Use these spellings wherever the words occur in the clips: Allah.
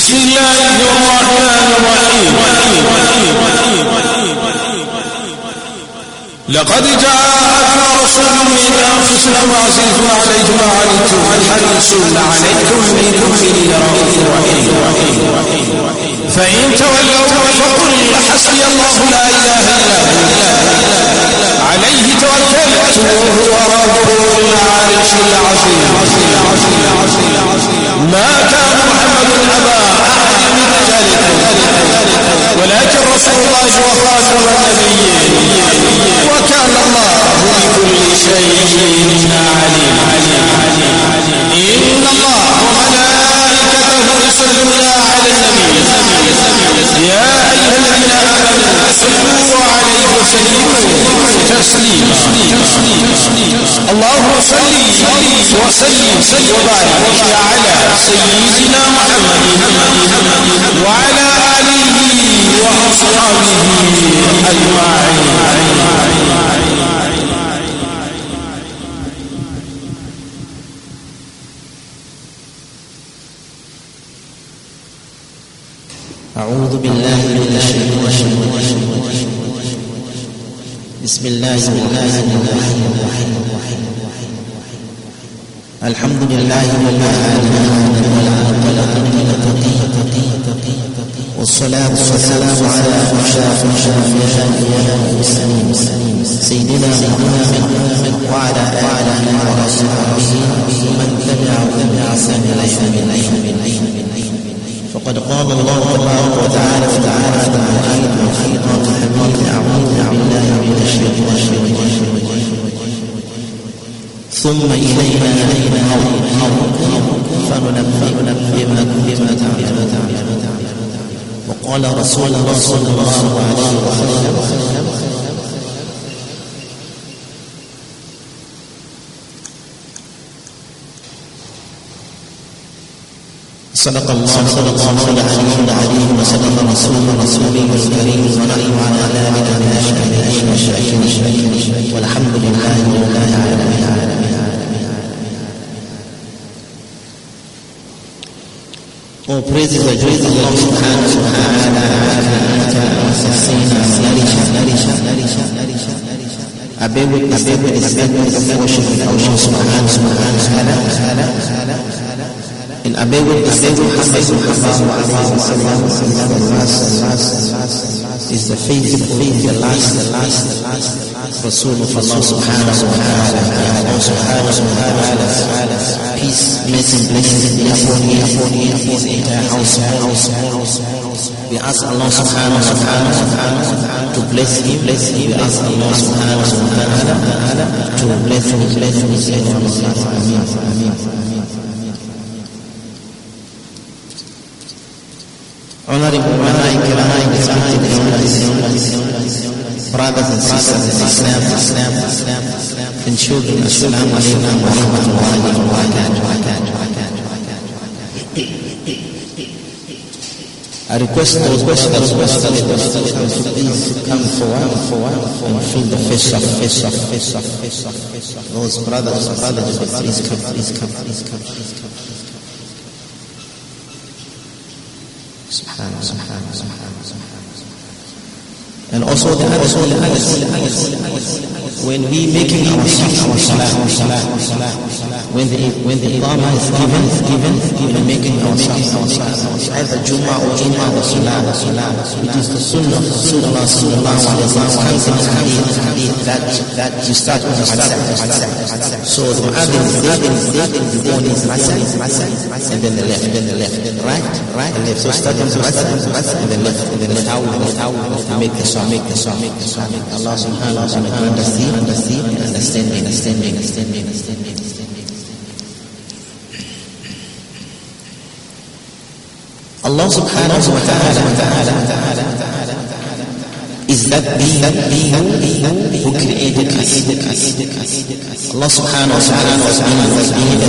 بسم الله الرحمن الرحيم لقد جاءكم رسول من أنفسكم عزيز عليكم ما عنتم حريص عليكم بالمؤمنين رؤوف رحيم فإن تولوا فقل حسبي الله لا إله إلا هو عليه توكلت وهو رب العرش العظيم ما كان محمد أبا أحد من رجالكم ولكن رسول الله وخاتم النبيين وكان الله بكل شيء عليما إن الله وملائكته يصلون على النبي يا أيها الذين آمنوا صلوا عليه وسلموا تسليما اللهم صل وسلم وبارك على سيدنا محمد وعلى آله وأصحابه أجمعين. أعوذ بالله من الشيطان الرجيم. بسم الله الرحمن الرحيم. الحمد لله رب العالمين والصلاة والسلام على أشرف المرسلين سيدنا محمد وعلى آله وصحبه ومن تبعهم بإحسان إلى يوم الدين. فقد قال الله تبارك وتعالى في العهد الحميد والخيرات الحميد أعوذ بالله من الشيطان ثم إلينا فننبئكم بما تعملون. وقال رسول الله صلى الله عليه وسلم صدق الله عليه وسلم رسوله الكريم ونحن على ذلك من الشاكرين والحمد لله رب العالمين. All praises are due to Allah subhanahu wa ta'ala. I bear witness to the portion of Allah subhanahu wa ta'ala. And I bear witness that Muhammad is the faithful, the last Rasul of Allah subhanahu wa ta'ala. Peace, blessing, blessings be upon him, his entire household. We ask Allah subhanahu wa ta'ala to bless him, We ask Allah subhanahu wa ta'ala to bless him. Honorable brothers and sisters in Islam, and children, assalamu alaikum wa rahmatullahi wa barakatuh. I request those to please come forward and fill the face of. Those brothers, please come. And also the others, when we making our salah, when the Imamah is given, we making our salah, either Jumuah or salah, it is the Sunnah of Rasulullah sallallahu alaihi wasallam that you start with salah. So the Adhan is the one is masjid, and then the left, right, and left. So start with masjid, and then left. How we make the song? Allah subhanahu wa ta'ala understanding. Allah subhanahu wa ta'ala is that being who created us. Allah subhanahu wa ta'ala was being.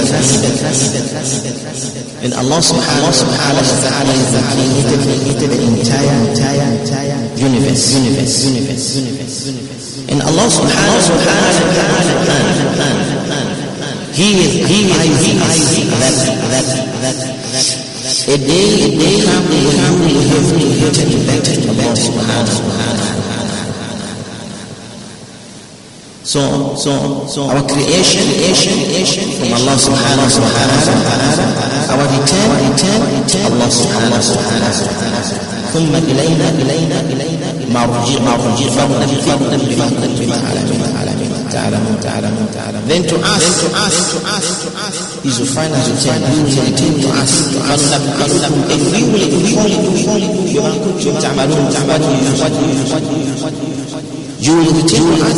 And Allah subhanahu wa ta'ala is the created the entire universe. And Allah subhanahu wa ta'ala, He is that a day when we have to get an event from Allah subhanahu wa ta'ala. So our creation from Allah subhanahu wa ta'ala, our return Allah subhanahu wa ta'ala. ثم إلينا مرجعنا بفضل Then to us is the final return. To us, and we will you will return to us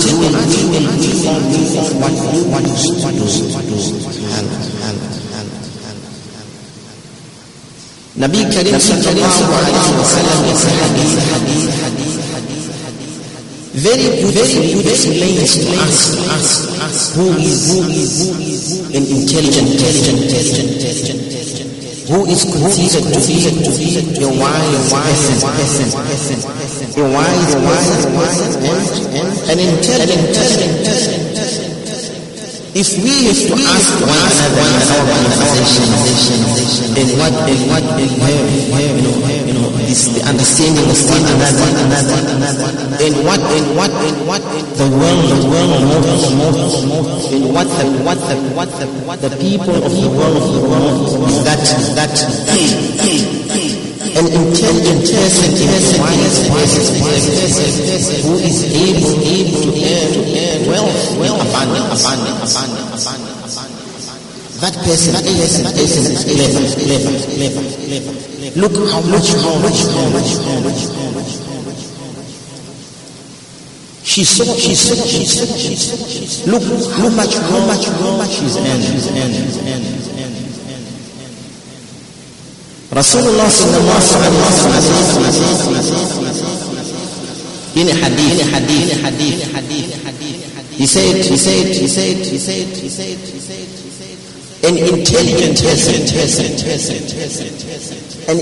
and what you want to do. Nabi Karim sallallahu alayhi wa sallam very good explains to us who is an intelligent, who is considered to be a wise and intelligent. If we have to ask one another in our conversation, in what is the understanding of one another, in what the world, in what the people of the world is that an intelligent person who is able to earn wealth abundance. That person is clever. Look how much. She saw. Look how much she's earning. Rasulullah sallallahu alaihi wasallam in a hadith he said an intelligent person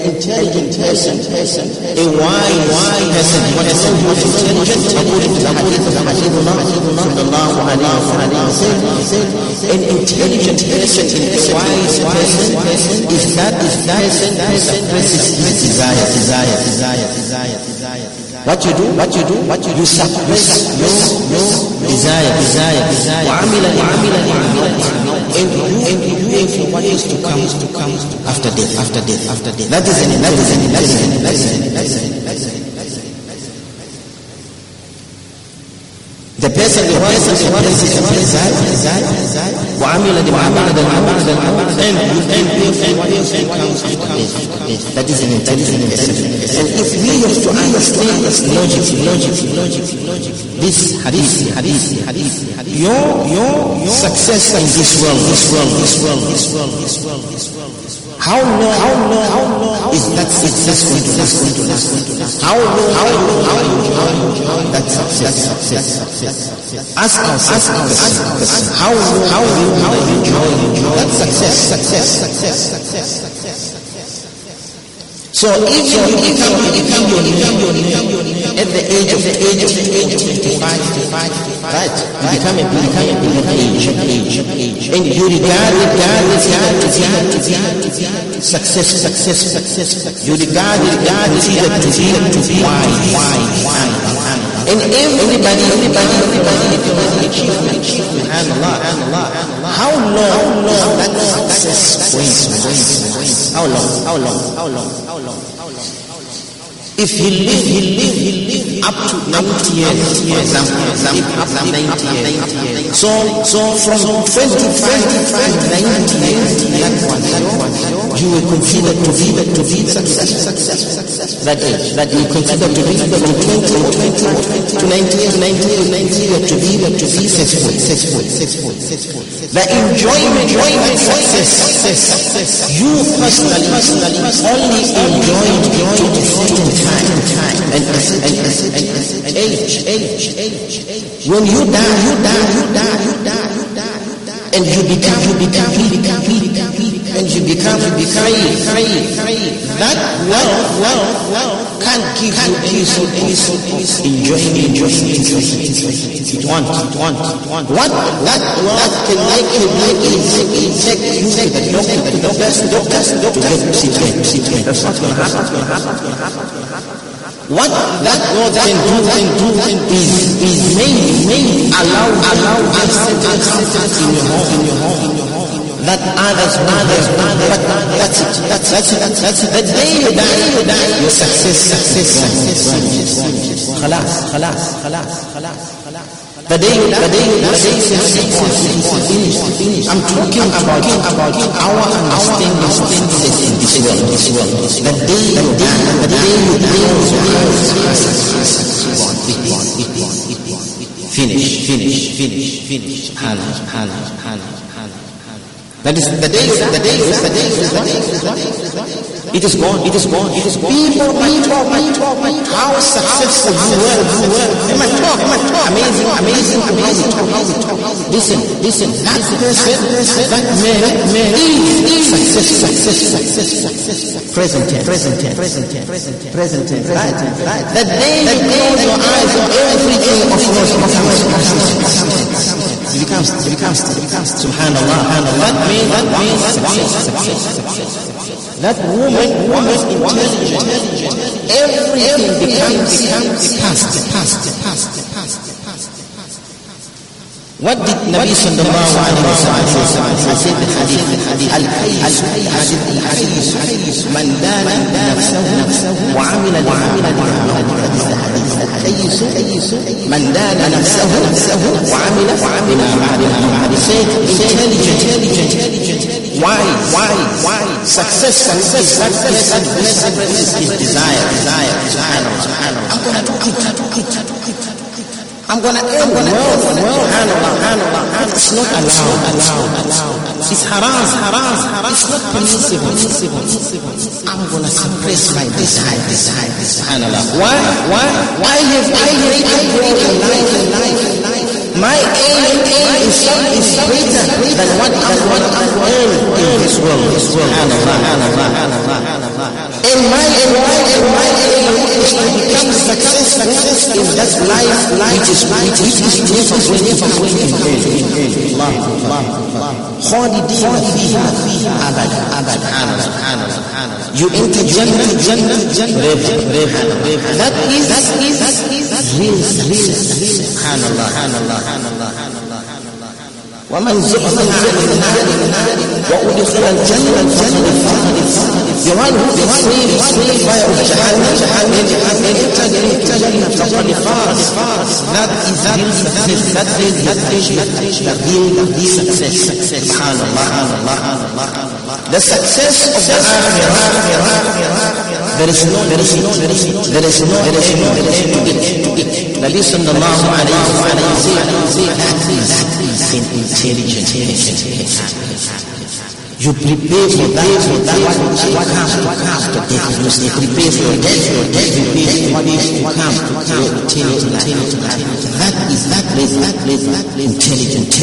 a wise person, what is intelligent according to the hadith of Rasulullah, an intelligent person, a wise person is that desire. What you do? You suppress your desire. And you what is to come after death. That is an intelligent person. And if we have to understand this logic, this hadith, your success in this world, How long is that success going to last? How long that success? Ask us. How long that success? So if you become at the age of 25, right, you become a age, and you regard success. You regard it to be wise. And everybody achievement. Allah. How long that success waits? How long? If he lived up to 90 years, up to 90 years. So from 25 to 90 years, that one, you will consider to be successful. That you consider to be from 20 to 90 years to be successful. The enjoyment success. You personally only enjoy and age. When you die. and you become that wealth can't give you any sort of enjoyment. What can make you take you to the doctor to get treatment? That's not going to happen. What that God can do is may allow access in your home. That others, that's it. The day you die, your success. Khalas. The day I'm talking about our understanding in this world. The day you die. Finish. Hala. That is the day. It is gone. People, how successful you were. Am I talk? Amazing. Listen. That man is successful. Present tense. Right. That day you close your eyes on everything of yours becomes. It becomes subhanallah. That means success. That woman intelligent. Everything becomes past. What did Nabi sallallahu alaihi wasallam say in the hadith? Al-Hayy man dana nafsahu wa amila من دان نفسه وعمل ما intelligent. Why? Success and blessedness is desire. I'm gonna well. It's not allowed. It's haram. It's not permissible. I'm going to suppress my desire. Subhanallah. Why have I lived a life? My aim is greater than what I earn in this world. Subhanallah. And my aim is to become successful in that life which is Allah. You enter Jannah. That is real. وَمَنْ زُحْزِحَ عَنِ النَّارِ وَأُدْخِلَ الْجَنَّةَ The one who is saved by that is the real success. Subhanallah. The success of the akhirah, there is no end to it. Nabi sallallahu alayhi wa sallam said that is an intelligent. You prepare for that what comes to death. You prepare for death. You prepare for what comes to death. That is intelligent.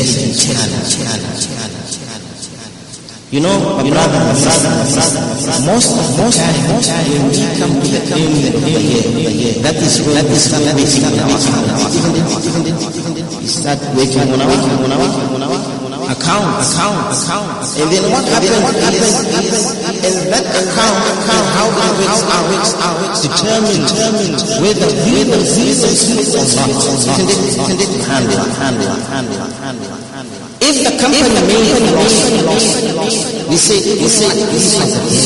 You know, brother, most time when we come to the end, that is when we start waking on our Account. And then what happens is that account how it determines whether we will see or not. If the company made loss, we say this is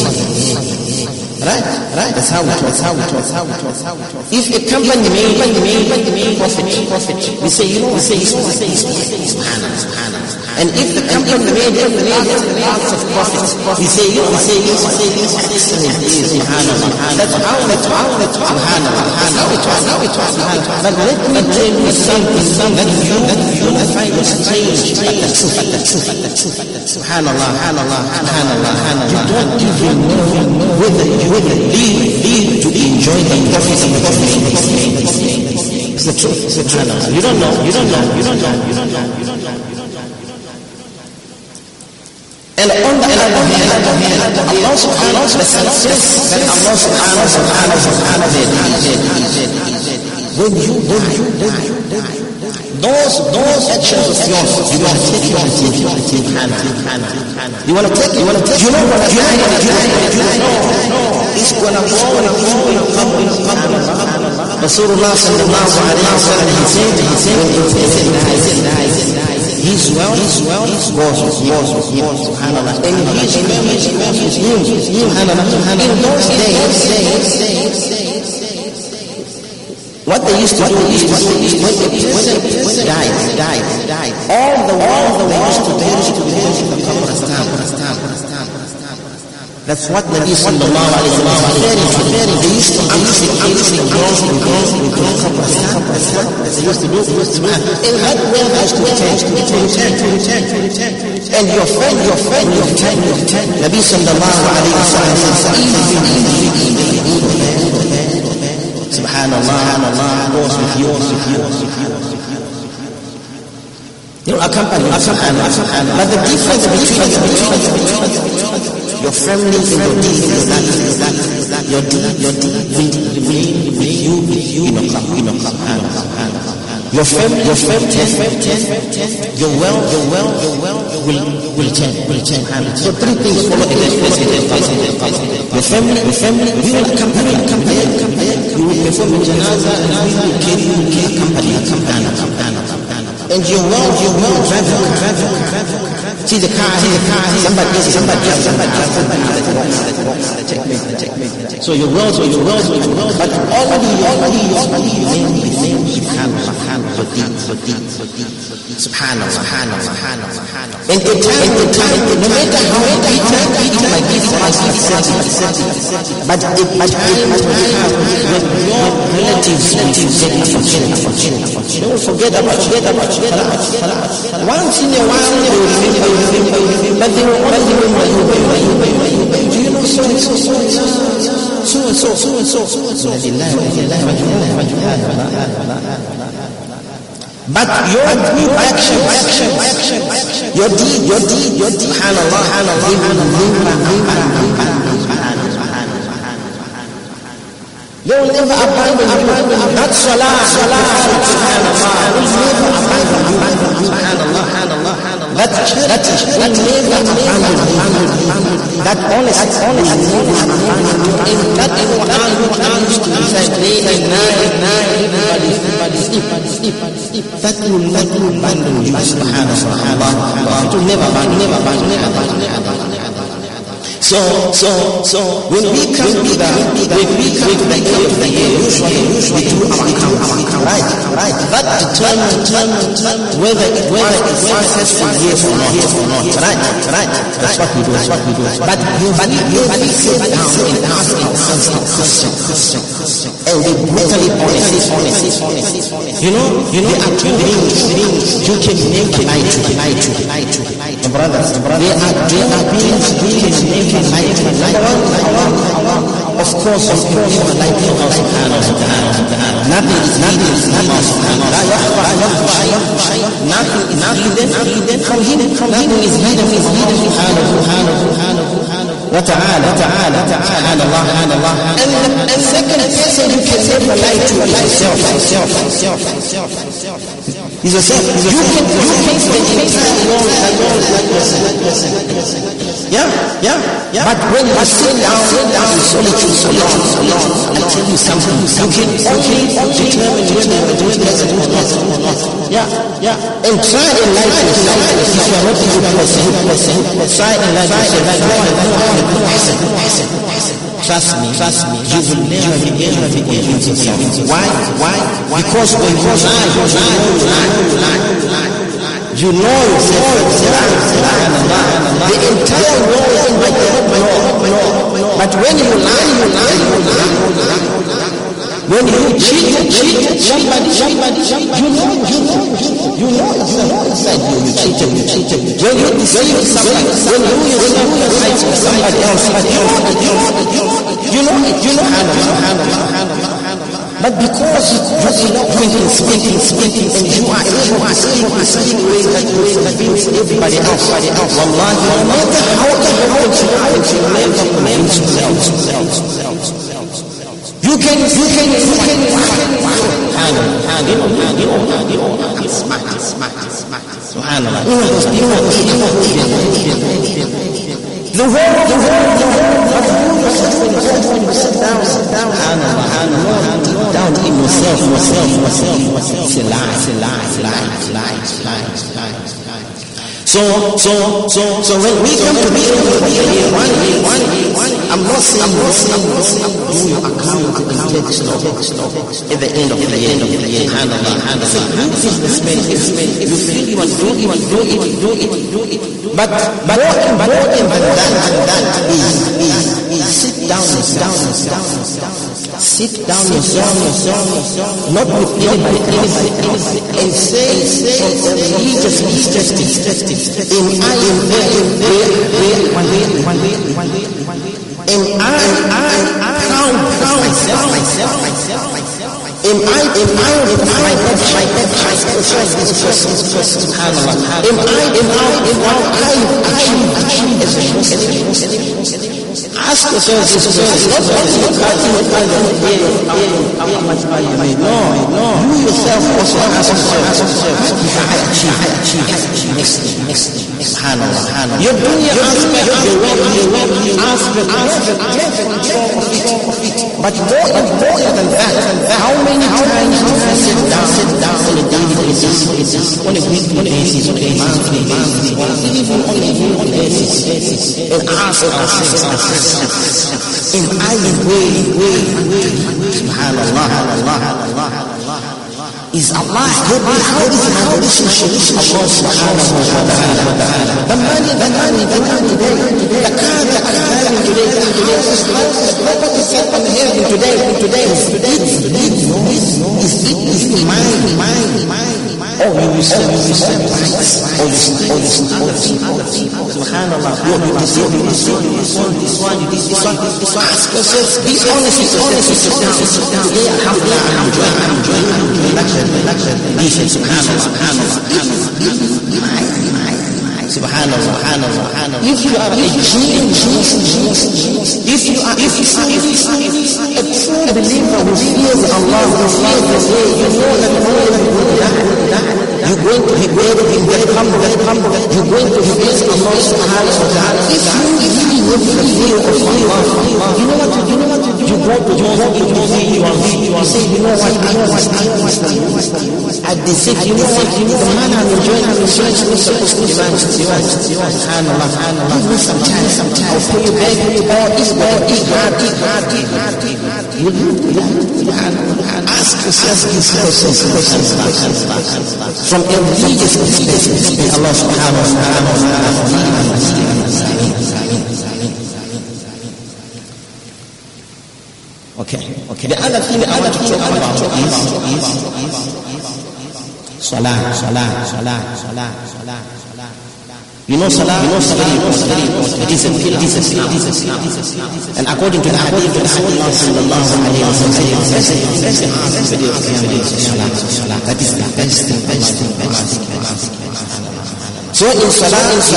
Right. That's how it was. If a company made profit, we say, and if the company made lots of profit, we say, That's how it was. But let me tell you something that you find strange, but the truth. Subhanallah. You don't even know whether you will live to enjoy the profit of the name. It's the truth. You don't know. And on the other hand, Allah subhanahu wa ta'ala says that Allah subhanahu wa ta'ala when you die, those actions of yours, you want to take it. You know what I mean? It's going to come. Rasulullah sallallahu alayhi wa sallam, he said, His wealth was subhanAllah. And his name is subhanAllah. In those days, what they used to do is when they died, all the world they used to worship the Qabristan. That's what Nabi sallallahu alayhi wa sallam, they used to and your friend, Nabi sallallahu alayhi wa sallam, subhanallah, you accompany, but the difference between your family and your deed is that your deed will remain with you in a Your wealth will change. So three things follow the Your family, we will accompany. You will perform a janaza and we will carry you accompany. And your wealth, drive. See the car, somebody. So your wealth, but already, Subhanallah. And the time, no matter how it might be for us, but your relatives, they will forget about you. Once in a while, they will remember, but they will only remember you. Do you know so? But your action, your deed, subhanAllah, they will never abandon you. That salah, subhanAllah, So when we come to the end, usually do our account, right? That determines whether it's successful or not, right? That's what we do. But you sit down and ask questions, and be brutally honest. You know, you can make it lie to brothers. They are beings who can Of course, nothing is hidden from him. He's a self. You can face the entire world. Yeah. But when you sit down in solitude, I tell you something. You can determine whether Yeah. And try in life yourself. If you are not a good person, try in life yourself. Trust me. You will never be able to solve it. Why? Because you know yourself. The entire world is my God. But when you lie. When you cheat, you know inside you cheated. When you deceive somebody, when you lie to somebody else, you know. But because you are speaking, and you are able to speak the same way that you speak everybody else, no matter how So when we come to be one, I'm not saying do your account and take stock at the end of the year. You feel you must do it. But more important than that is sit down yourself, not with anybody and say just But more than that, how many times do you sit down on a daily basis, on a weekly basis, on a monthly basis, even on a yearly basis, and ask ourselves, am I the way, subhanallah, is Allah how this is Allah subhanahu wa ta'ala. The money today, the car, all these people, subhanallah, this one, ask yourself, be honest with yourself, today, alhamdulillah, I'm enjoying, subhanallah, if you are a Jew, if you are a true believer who fears Allah, who fears the way, you know that you're going to his Allah subhanahu wa ta'ala. If you really live the fear of Allah, you know what to do? You say, you know what? At the same time, the man I'm enjoying, is supposed to be subhanallah, give me some time, I'll pay you back, ask yourself these questions from a religious perspective. May Allah subhanahu wa ta'ala. Okay. The other thing I want to talk about is Salah. You know, salah, it is a and according to the hadith of Rasulullah sallallahu alayhi wa sallam, that is the best. So in salah, things,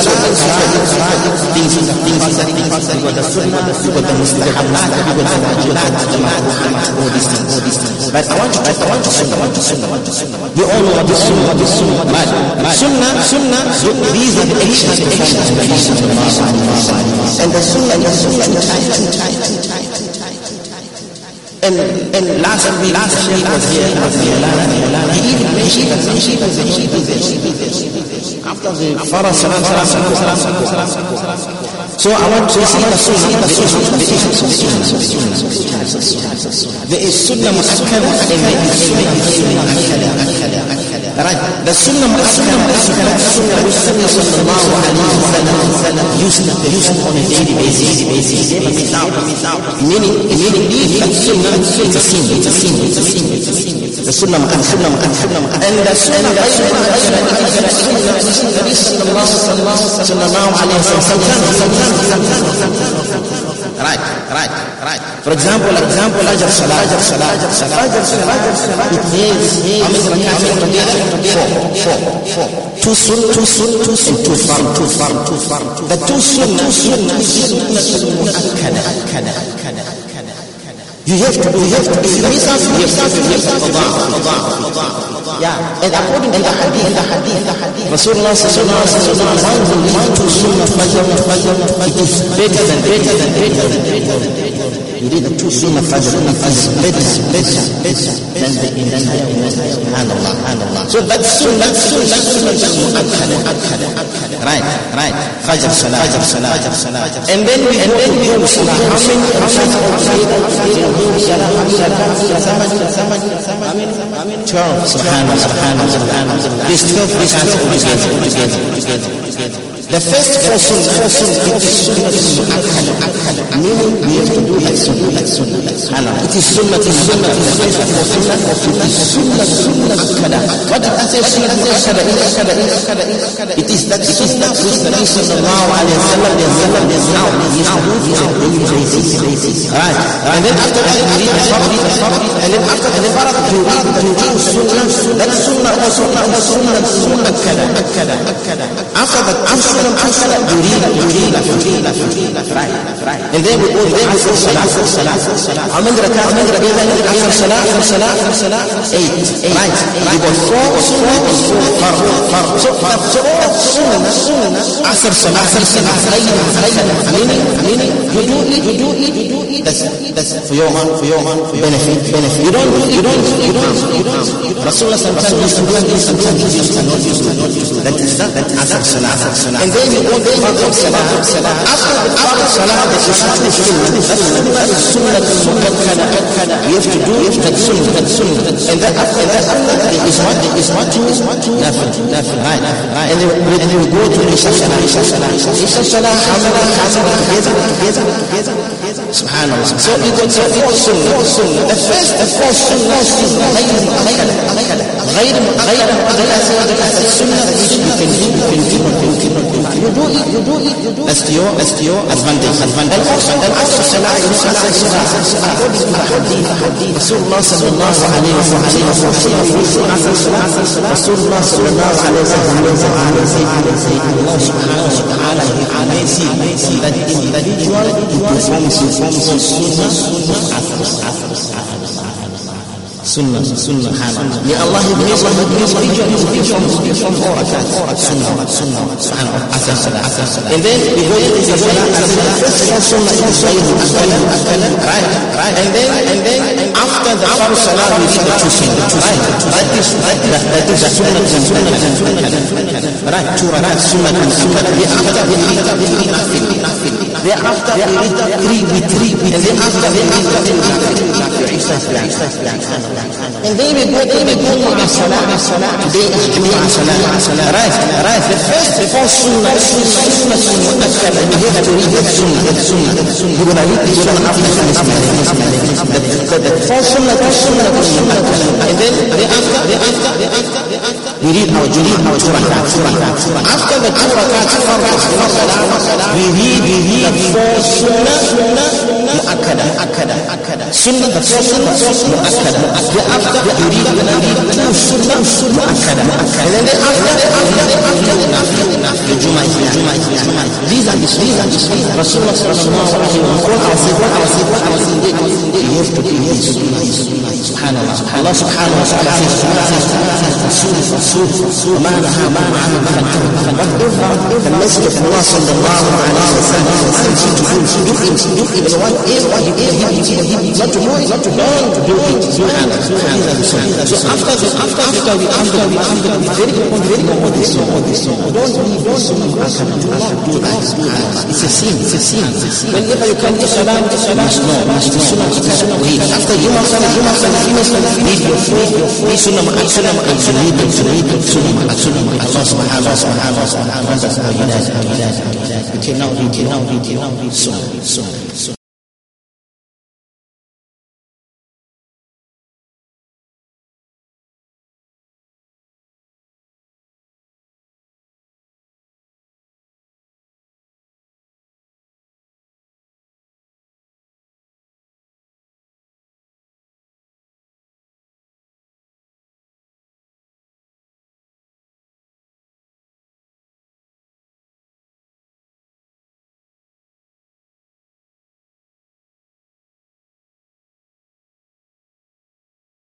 but I want to sunnah. You all know the sunnah, these are the actions of and the sunnah is And last week was here. He even mentioned that after the Farah. So I want to see the sunnah. There is sunnah mu'akkada and there is sunnah mu'akkada. Right. The Sunnah Muhammad used to on a daily basis. Meaning, that Sunnah is a sin. The Sunnah Muhammad. And the Sunnah Muhammad. right. For example, Fajr Salah. It means how many rakats are together? Four. Two sunnah. The two sunnah is mu'akkada. You have to be. You have to be. Yeah. And according to the hadith, Rasulullah one will lead to sunnah fajr. It is better than. You read the two sunnah fajr is better than the iman. Allah. So that's sunnah. Right. Fajr salah. And then we do salah. How many? 12. Subhanallah. These 12 reasons together. The first person is mu'akkad. Meaning we have to do like sunnah. It is sunnah. What does that say? Sunnah. It is that sunnah which the Nabi sallallahu alayhi wa sallam is now. Right. And then after the Farad, you read that sunnah also is mu'akkad. After that, you read. And then we go for salah. How many rakats? After salah? 8. Right. You got 4. So, after salah. Meaning, you do it. That's for your benefit. You don't. Rasulullah sometimes that is Salah. And then you go to Salah. After Salah, we have to do that Sunnah. And then after that is what? Nothing. Right. And then we go to Isha Salah. SubhanAllah. So you go to Sunnah. The first Sunnah is غير Sunnah which you can do. That's your advantage. And after salah, Rasulullah sallallahu alayhi wa sallam, Allah subhanahu wa ta'ala, he that individual who performs sunnah. May Allah subhanahu. And then we go to the salah. Right. And then after the salah we read the two sunnah. That is the sunnah. Right. Two rakats sunnah. Thereafter we read three. And then we go to salah. Today is Jumuah salah. Right. The first sunnah. We have to read sunnah. We're gonna read sunnah after salah. The first sunnah. And then after we read our two rakats. After the two rakats salah, we read the first sunnah. Akada. Sunnah the first sunnah. After, these are the Rasulullah sallallahu alayhi wa sallam. So after we don't do that. It's a sin. Whenever you come to salah, after you must read your sunnah. Allah subhanahu wa ta'ala. You cannot read sunnah.